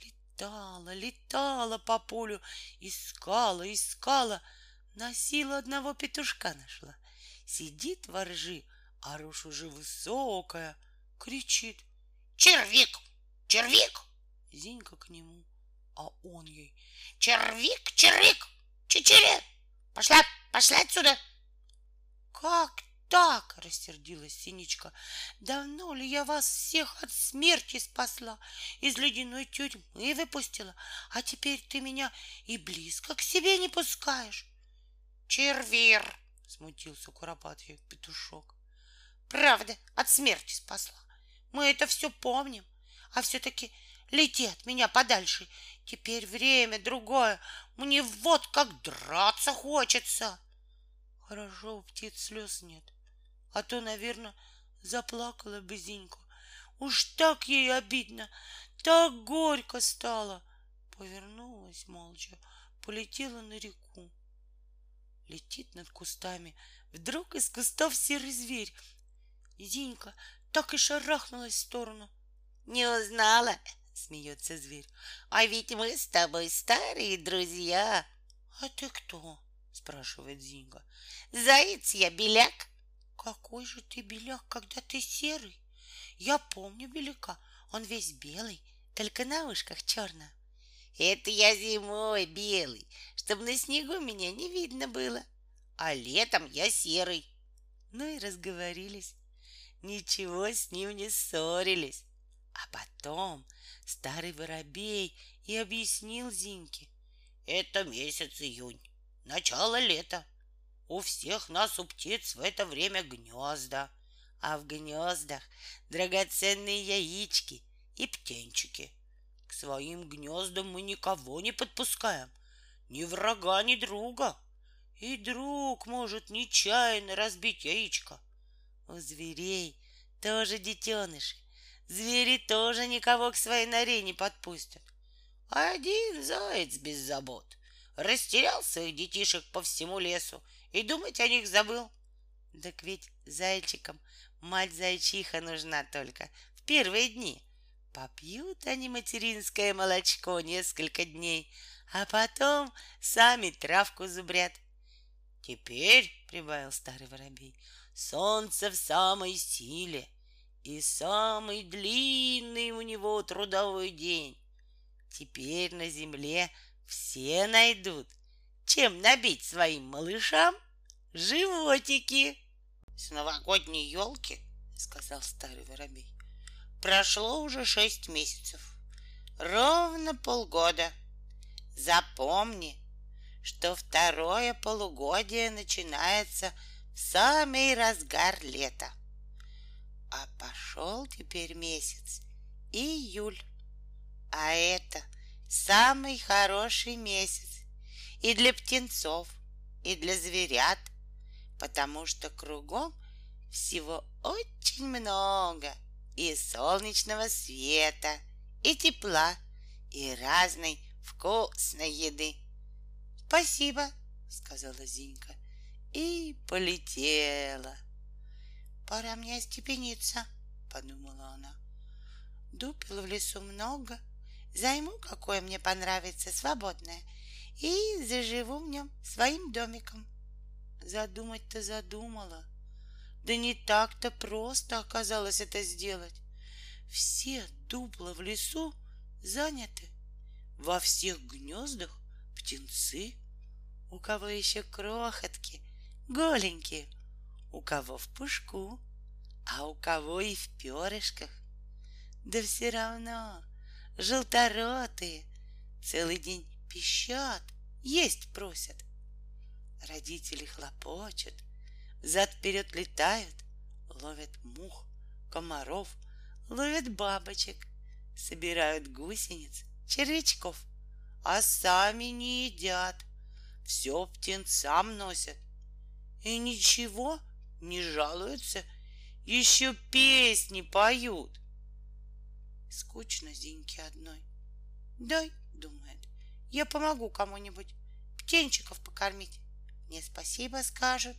Летала, летала по полю, искала, искала. На силу одного петушка нашла. Сидит во ржи, а рожь уже высокая. Кричит: червик, червик! Зинька к нему, а он ей: червик, червик, чичири! Пошла, пошла отсюда! Как так? Рассердилась Синичка. Давно ли я вас всех от смерти спасла, из ледяной тюрьмы выпустила, а теперь ты меня и близко к себе не пускаешь? Червир! Смутился куропатый петушок. Правда, от смерти спасла. Мы это все помним. А все-таки лети от меня подальше. Теперь время другое. Мне вот как драться хочется. Хорошо, у птиц слез нет. А то, наверное, заплакала бы Зинька. Уж так ей обидно, так горько стало. Повернулась молча, полетела на реку. Летит над кустами. Вдруг из кустов серый зверь. Зинька так и шарахнулась в сторону. Не узнала, смеется зверь. А ведь мы с тобой старые друзья. А ты кто? Спрашивает Зинька. Заяц я, беляк. Какой же ты беляк, когда ты серый? Я помню беляка. Он весь белый, только на ушках черно. Это я зимой белый, чтобы на снегу меня не видно было. А летом я серый. Ну и разговорились. Ничего с ним не ссорились. А потом старый воробей и объяснил Зиньке. Это месяц июнь, начало лета. У всех нас, у птиц, в это время гнезда. А в гнездах драгоценные яички и птенчики. К своим гнездам мы никого не подпускаем, ни врага, ни друга. И друг может нечаянно разбить яичко. У зверей тоже детеныши. Звери тоже никого к своей норе не подпустят. Один заяц без забот растерял своих детишек по всему лесу и думать о них забыл. Так ведь зайчикам мать-зайчиха нужна только в первые дни. Попьют они материнское молочко несколько дней, а потом сами травку зубрят. Теперь, прибавил старый воробей, солнце в самой силе, и самый длинный у него трудовой день. Теперь на земле все найдут, чем набить своим малышам животики. С новогодней елки, сказал старый воробей, прошло уже 6 месяцев, ровно полгода. Запомни, что второе полугодие начинается в самый разгар лета. А пошел теперь месяц июль. А это самый хороший месяц и для птенцов, и для зверят, потому что кругом всего очень много и солнечного света, и тепла, и разной вкусной еды. Спасибо, сказала Зинька, и полетела. Пора мне остепениться, подумала она. Дупел в лесу много, займу, какое мне понравится, свободное, и заживу в нем своим домиком. Задумать-то задумала. Да не так-то просто оказалось это сделать. Все дупла в лесу заняты. Во всех гнездах птенцы. У кого еще крохотки, голенькие, у кого в пушку, а у кого и в перышках. Да все равно желторотые целый день пищат, есть просят. Родители хлопочут, взад-вперед летают, ловят мух, комаров, ловят бабочек, собирают гусениц, червячков, а сами не едят, все птенцам носят. И ничего, не жалуются еще песни поют. Скучно Зиньке одной. Дай, думает, я помогу кому-нибудь птенчиков покормить. Мне спасибо скажут.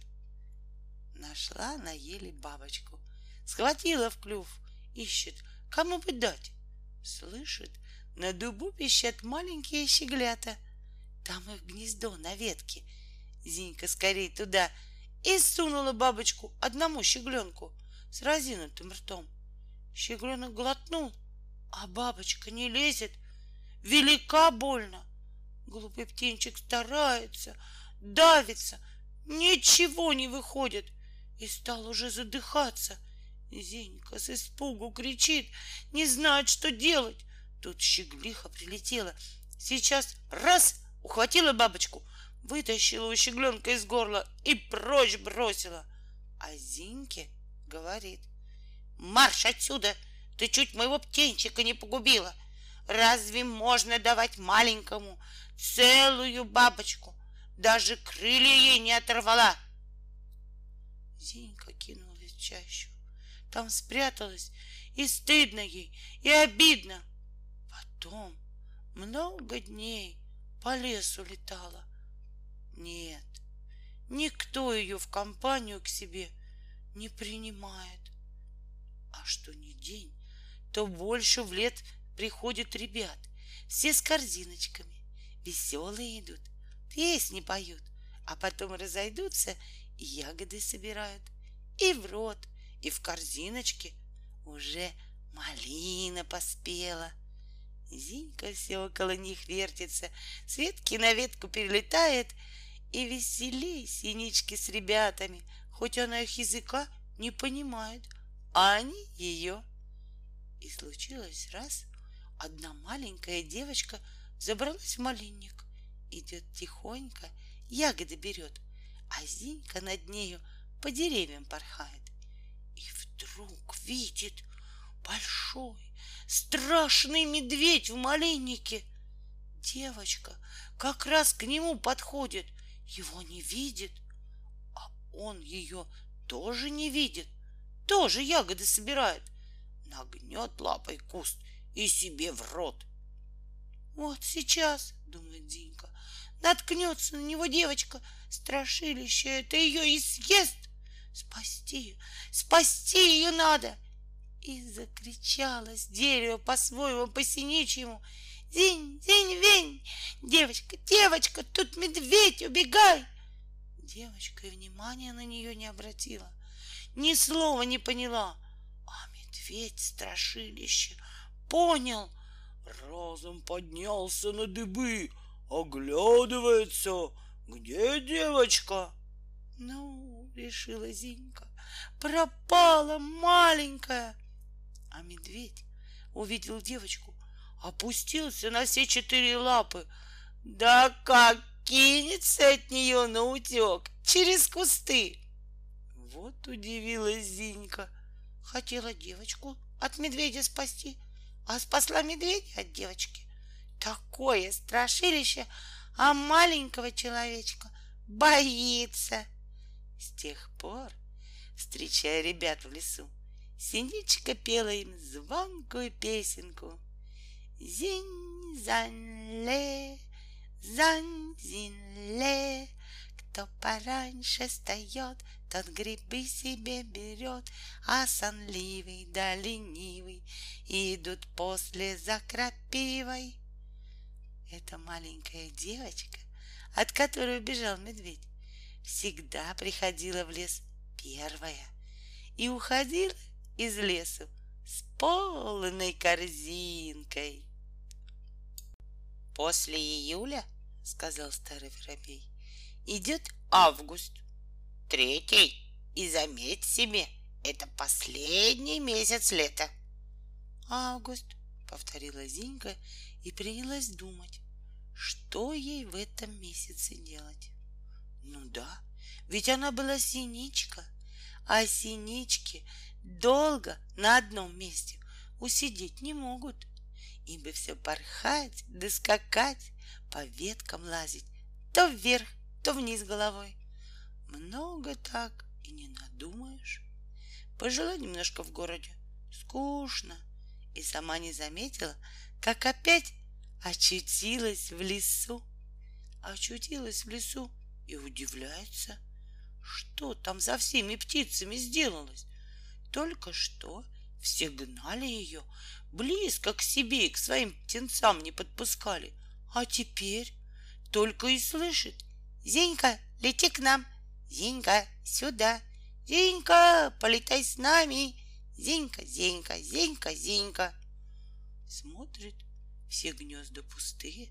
Нашла на еле бабочку, схватила в клюв, ищет, кому бы дать. Слышит, на дубу пищат маленькие щеглята. Там их гнездо на ветке. Зинька скорей туда и сунула бабочку одному щегленку с разинутым ртом. Щегленок глотнул, а бабочка не лезет. Велика больно. Глупый птенчик старается, давится, ничего не выходит и стал уже задыхаться. Зинька с испугу кричит, не знает, что делать. Тут щеглиха прилетела. Сейчас раз ухватила бабочку, вытащила у щегленка из горла и прочь бросила. А Зиньке говорит: марш отсюда, ты чуть моего птенчика не погубила. Разве можно давать маленькому целую бабочку? Даже крылья ей не оторвала. Зинька кинулась в чащу. Там спряталась, и стыдно ей, и обидно. Потом много дней по лесу летала. Нет, никто ее в компанию к себе не принимает. А что ни день, то больше в лет приходят ребят. Все с корзиночками, веселые идут, песни поют, а потом разойдутся и ягоды собирают. И в рот, и в корзиночке уже малина поспела. Зинька все около них вертится, с ветки на ветку перелетает, и веселей синички с ребятами, хоть она их языка не понимает, а они ее. И случилось раз, одна маленькая девочка забралась в малинник, идет тихонько, ягоды берет, а Зинька над нею по деревьям порхает. И вдруг видит большой, страшный медведь в малиннике. Девочка как раз к нему подходит, его не видит, а он ее тоже не видит, тоже ягоды собирает. Нагнет лапой куст и себе в рот. Вот сейчас, думает Зинька, наткнется на него девочка, страшилище это ее и съест. Спасти ее надо. И закричала с дерева по-своему, по-синичьему: «Зинь, зинь, вень! Девочка, девочка, тут медведь, убегай!» Девочка и внимания на нее не обратила, ни слова не поняла. А медведь страшилище понял, разом поднялся на дыбы, оглядывается: «Где девочка?» Ну, решила Зинька, пропала маленькая. А медведь увидел девочку, опустился на все четыре лапы. Да как кинется от нее наутек через кусты! Вот удивилась Зинька. Хотела девочку от медведя спасти, а спасла медведя от девочки. Такое страшилище, а маленького человечка боится. С тех пор, встречая ребят в лесу, синичка пела им звонкую песенку: «Зинь-зань-ле, зань-зинь-ле, кто пораньше встает, тот грибы себе берет, а сонливый да ленивый идут после за крапивой». Эта маленькая девочка, от которой убежал медведь, всегда приходила в лес первая и уходила из лесу с полной корзинкой. «После июля, — сказал старый воробей, — идет август, третий, и, заметь себе, это последний месяц лета». «Август, — повторила Зинька и принялась думать, что ей в этом месяце делать. Ну да, ведь она была синичка, а синички долго на одном месте усидеть не могут. Им бы все порхать, да скакать, по веткам лазить, то вверх, то вниз головой. Много так и не надумаешь. пожила немножко в городе. Скучно. И сама не заметила, как опять очутилась в лесу. Очутилась в лесу и удивляется, что там за всеми птицами сделалось. Только что все гнали ее, близко к себе и к своим птенцам не подпускали. А теперь только и слышит: «Зинька, лети к нам! Зинька, сюда! Зинька, полетай с нами! Зинька, Зинька, Зинька, Зинька!» Смотрит, все гнезда пустые,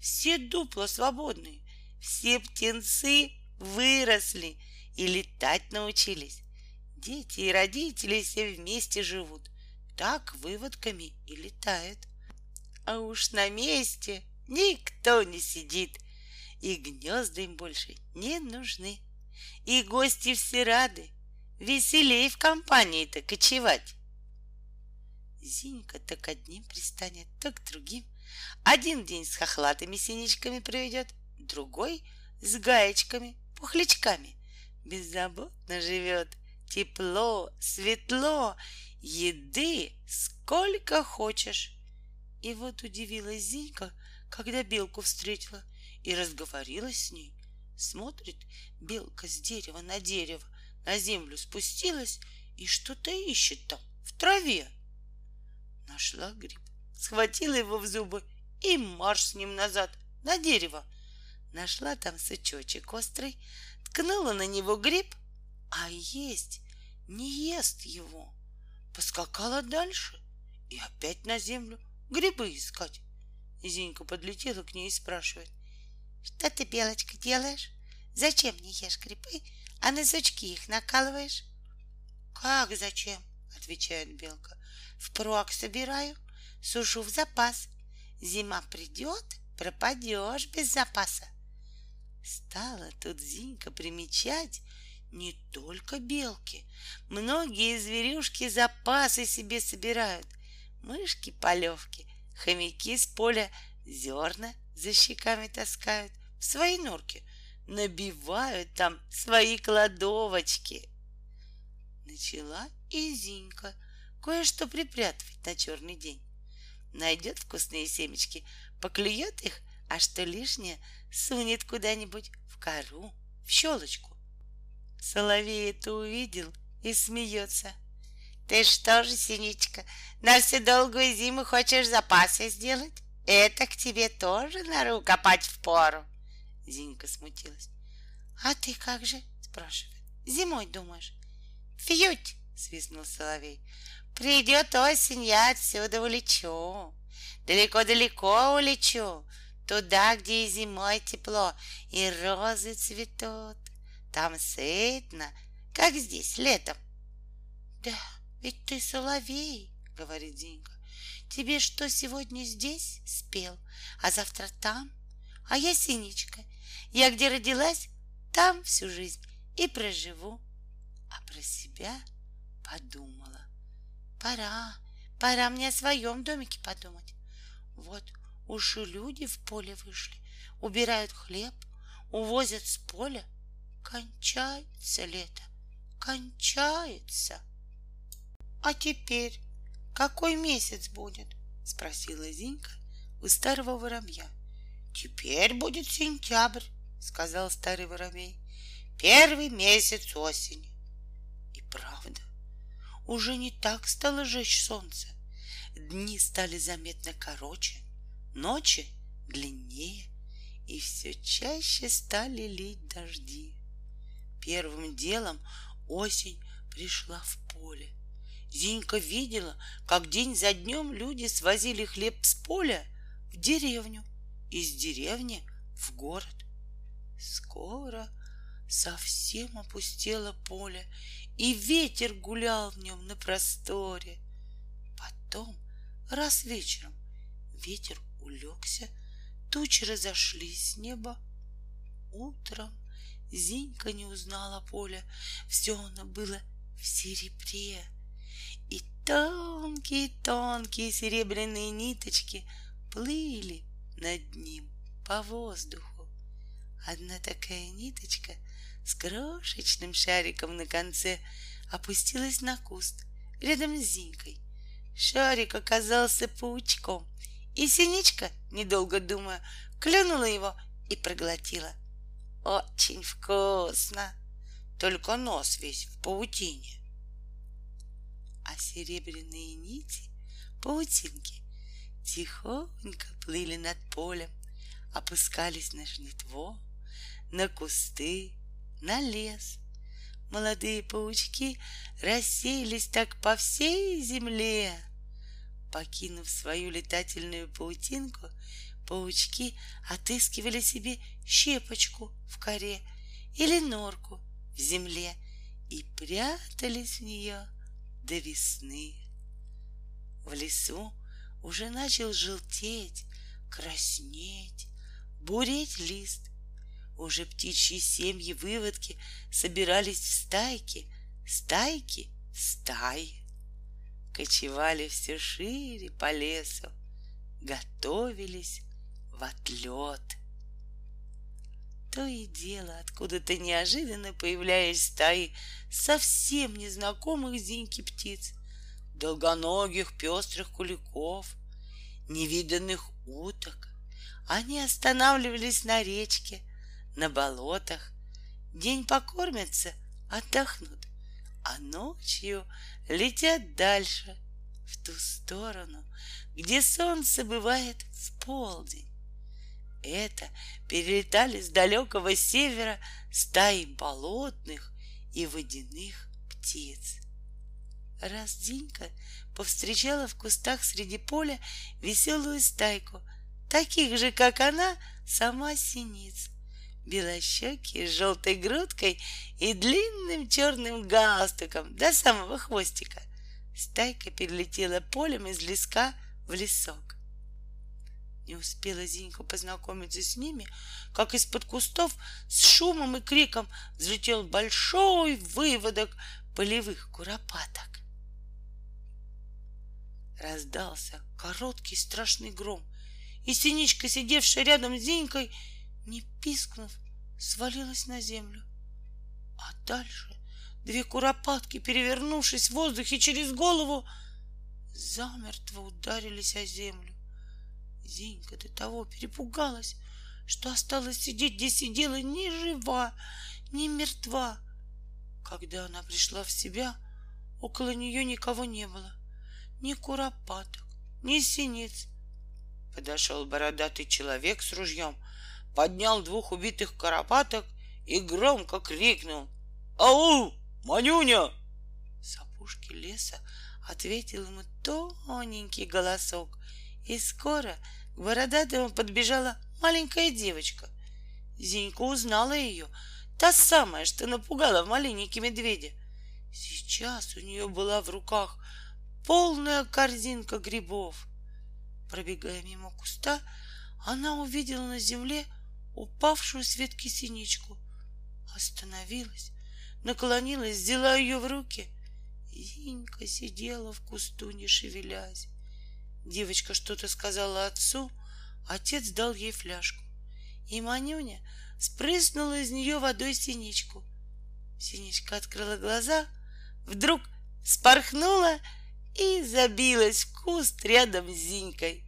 все дупла свободные, все птенцы выросли и летать научились. Дети и родители все вместе живут, так выводками и летают. А уж на месте никто не сидит, и гнезда им больше не нужны. И гости все рады, веселей в компании-то кочевать. Зинька то к одним пристанет, то к другим. Один день с хохлатыми синичками проведет, другой с гаечками, пухлячками. Беззаботно живет, тепло, светло, еды сколько хочешь. И вот удивилась Зинька, когда белку встретила и разговорилась с ней. Смотрит, белка с дерева на дерево на землю спустилась и что-то ищет там, в траве. Нашла гриб, схватила его в зубы и марш с ним назад, на дерево. Нашла там сучочек острый, ткнула на него гриб, а есть не ест его. Поскакала дальше и опять на землю грибы искать. Зинька подлетела к ней и спрашивает: «Что ты, белочка, делаешь? Зачем не ешь грибы, а на сучки их накалываешь?» «Как зачем?» — отвечает белка. «Впрок собираю, сушу в запас. Зима придет, пропадешь без запаса». Стала тут Зинька примечать не только белки. Многие зверюшки запасы себе собирают. Мышки полевки, хомяки с поля зерна за щеками таскают в свои норки, набивают там свои кладовочки. Начала и Зинька кое-что припрятывать на черный день. Найдет вкусные семечки, поклюет их, а что лишнее, сунет куда-нибудь в кору, в щелочку. Соловей это увидел и смеется: «Ты что же, синичка, на всю долгую зиму хочешь запасы сделать? Это к тебе тоже нору копать впору». Зинька смутилась. «А ты как же?» — спрашивает. «Зимой думаешь?» «Фьють!» — свистнул соловей. «Придет осень, я отсюда улечу. Далеко-далеко улечу. Туда, где и зимой тепло, и розы цветут. Там сытно, как здесь летом». «Да, ведь ты соловей!» — говорит Зинька. «Тебе что, сегодня здесь спел, а завтра там? А я синичка. Я где родилась, там всю жизнь и проживу». А про себя подумала: пора мне о своем домике подумать. Вот уж и люди в поле вышли, убирают хлеб, увозят с поля. Кончается лето, кончается. «А теперь какой месяц будет?» — спросила Зинька у старого воробья. «Теперь будет сентябрь», — сказал старый воробей. «Первый месяц осени». И правда, уже не так стало жечь солнце. Дни стали заметно короче, ночи длиннее, и все чаще стали лить дожди. Первым делом осень пришла в поле. Зинька видела, как день за днем люди свозили хлеб с поля в деревню, из деревни в город. Скоро совсем опустело поле, и ветер гулял в нем на просторе. Потом, раз вечером, ветер улегся, тучи разошлись с неба. Утром Зинька не узнала поля, все оно было в серебре, и тонкие-тонкие серебряные ниточки плыли над ним по воздуху. Одна такая ниточка с крошечным шариком на конце опустилась на куст рядом с Зинькой. Шарик оказался паучком, и синичка, недолго думая, клюнула его и проглотила. Очень вкусно, только нос весь в паутине. А серебряные нити паутинки тихонько плыли над полем, опускались на жнитво, на кусты, на лес. Молодые паучки рассеялись так по всей земле. Покинув свою летательную паутинку, паучки отыскивали себе щепочку в коре или норку в земле и прятались в нее до весны. В лесу уже начал желтеть, краснеть, буреть лист. Уже птичьи семьи-выводки собирались в стайки, стайки в стаи. Кочевали все шире по лесу, готовились в отлет. То и дело, откуда-то неожиданно появлялись стаи совсем незнакомых Зиньке птиц, долгоногих пестрых куликов, невиданных уток. Они останавливались на речке, на болотах. День покормятся, отдохнут, а ночью летят дальше, в ту сторону, где солнце бывает в полдень. Это перелетали с далекого севера стаи болотных и водяных птиц. Раз Зинька повстречала в кустах среди поля веселую стайку, таких же, как она, сама синиц, белощеки с желтой грудкой и длинным черным галстуком до самого хвостика. Стайка перелетела полем из леска в лесок. Не успела Зинька познакомиться с ними, как из-под кустов с шумом и криком взлетел большой выводок полевых куропаток. Раздался короткий страшный гром, и синичка, сидевшая рядом с Зинькой, не пискнув, свалилась на землю. А дальше две куропатки, перевернувшись в воздухе через голову, замертво ударились о землю. Зинька до того перепугалась, что осталась сидеть, где сидела, ни жива, ни мертва. Когда она пришла в себя, около нее никого не было. Ни куропаток, ни синиц. Подошел бородатый человек с ружьем, поднял двух убитых куропаток и громко крикнул: «Ау, Манюня!» С опушки леса ответил ему тоненький голосок, и скоро к бородатому подбежала маленькая девочка. Зинька узнала ее, та самая, что напугала в Малинике медведя. Сейчас у нее была в руках полная корзинка грибов. Пробегая мимо куста, она увидела на земле упавшую с ветки синичку. Остановилась, наклонилась, взяла ее в руки. Зинька сидела в кусту, не шевелясь. Девочка что-то сказала отцу, отец дал ей фляжку. И Манюня спрыснула из нее водой синичку. Синичка открыла глаза, вдруг спорхнула и забилась в куст рядом с Зинькой.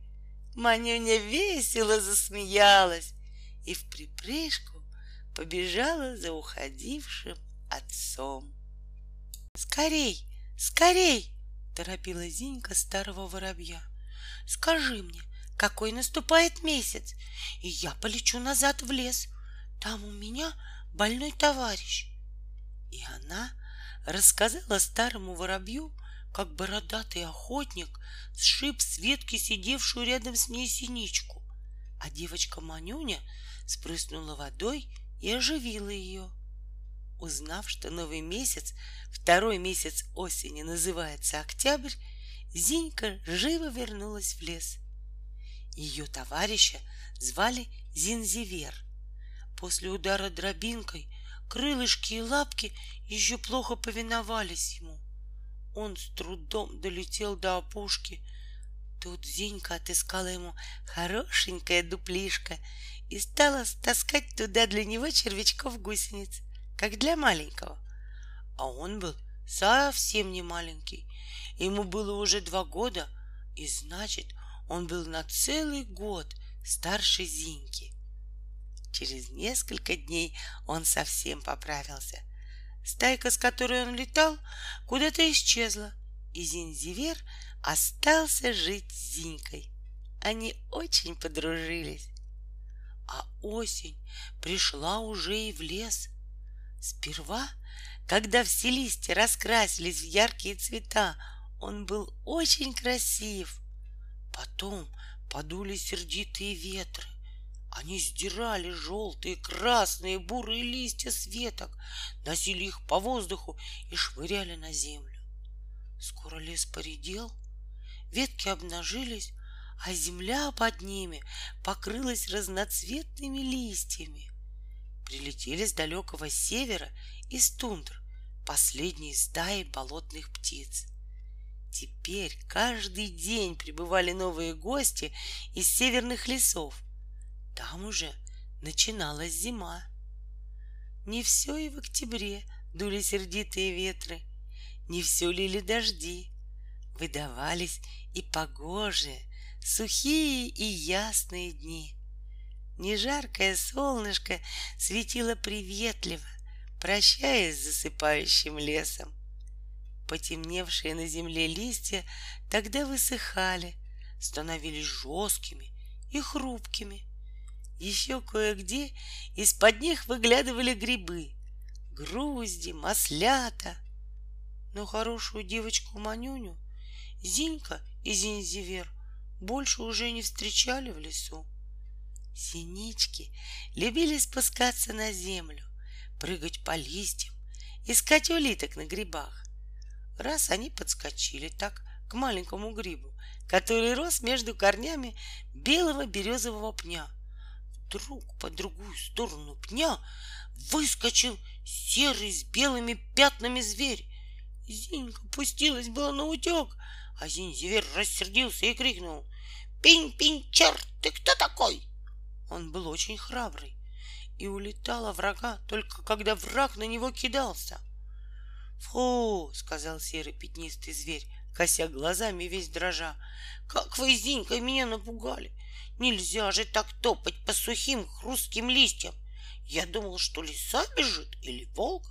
Манюня весело засмеялась и в припрыжку побежала за уходившим отцом. «Скорей, скорей!» — торопила Зинька старого воробья. «Скажи мне, какой наступает месяц, и я полечу назад в лес. Там у меня больной товарищ». И она рассказала старому воробью, как бородатый охотник сшиб с ветки сидевшую рядом с ней синичку, а девочка Манюня спрыснула водой и оживила ее. Узнав, что новый месяц, второй месяц осени, называется октябрь, Зинька живо вернулась в лес. Ее товарища звали Зинзивер. После удара дробинкой крылышки и лапки еще плохо повиновались ему. Он с трудом долетел до опушки. Тут Зинька отыскала ему хорошенькое дуплишко и стала таскать туда для него червячков-гусениц, как для маленького. А он был совсем не маленький. Ему было уже 2 года, и значит, он был на целый год старше Зиньки. Через несколько дней он совсем поправился. Стайка, с которой он летал, куда-то исчезла, и Зинзивер остался жить с Зинькой. Они очень подружились. А осень пришла уже и в лес. Сперва, когда все листья раскрасились в яркие цвета, он был очень красив. Потом подули сердитые ветры. Они сдирали желтые, красные, бурые листья с веток, носили их по воздуху и швыряли на землю. Скоро лес поредел, ветки обнажились, а земля под ними покрылась разноцветными листьями. Прилетели с далекого севера из тундр последние стаи болотных птиц. Теперь каждый день прибывали новые гости из северных лесов. Там уже начиналась зима. Не все и в октябре дули сердитые ветры, не все лили дожди. Выдавались и погожие, сухие и ясные дни. Нежаркое солнышко светило приветливо, прощаясь с засыпающим лесом. Потемневшие на земле листья тогда высыхали, становились жесткими и хрупкими. Еще кое-где из-под них выглядывали грибы, грузди, маслята. Но хорошую девочку Манюню Зинька и Зинзивер больше уже не встречали в лесу. Синички любили спускаться на землю, прыгать по листьям, искать улиток на грибах. Раз они подскочили так к маленькому грибу, который рос между корнями белого березового пня. Вдруг по другую сторону пня выскочил серый с белыми пятнами зверь. Зинька пустилась была наутек, а Зинзивер рассердился и крикнул: «Пинь-пинь-чер, ты кто такой?» Он был очень храбрый и улетал от врага, только когда враг на него кидался. «Фу!» — сказал серый пятнистый зверь, кося глазами весь дрожа. «Как вы, Зинька, меня напугали! Нельзя же так топать по сухим хрустким листьям! Я думал, что лиса бежит или волк.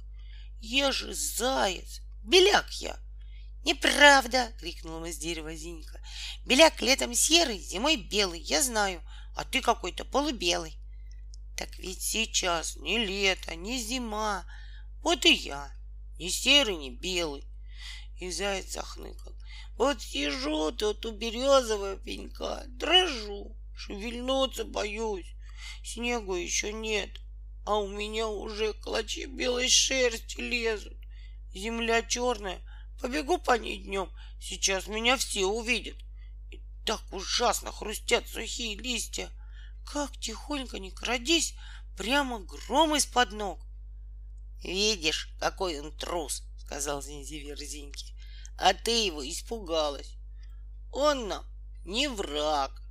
Я же заяц! Беляк я!» «Неправда!» — крикнула из дерева Зинька. «Беляк летом серый, зимой белый, я знаю, а ты какой-то полубелый». «Так ведь сейчас ни лето, ни зима, вот и я, ни серый, ни белый». И заяц захныкал: «Вот сижу тут у березового пенька, дрожу, шевельнуться боюсь, снегу еще нет, а у меня уже клочья белой шерсти лезут, земля черная, побегу по ней днем, сейчас меня все увидят. И так ужасно хрустят сухие листья. Как тихонько не крадись, прямо гром из-под ног». «Видишь, какой он трус», — сказал Зинзивер Зиньке, — «а ты его испугалась. Он нам не враг,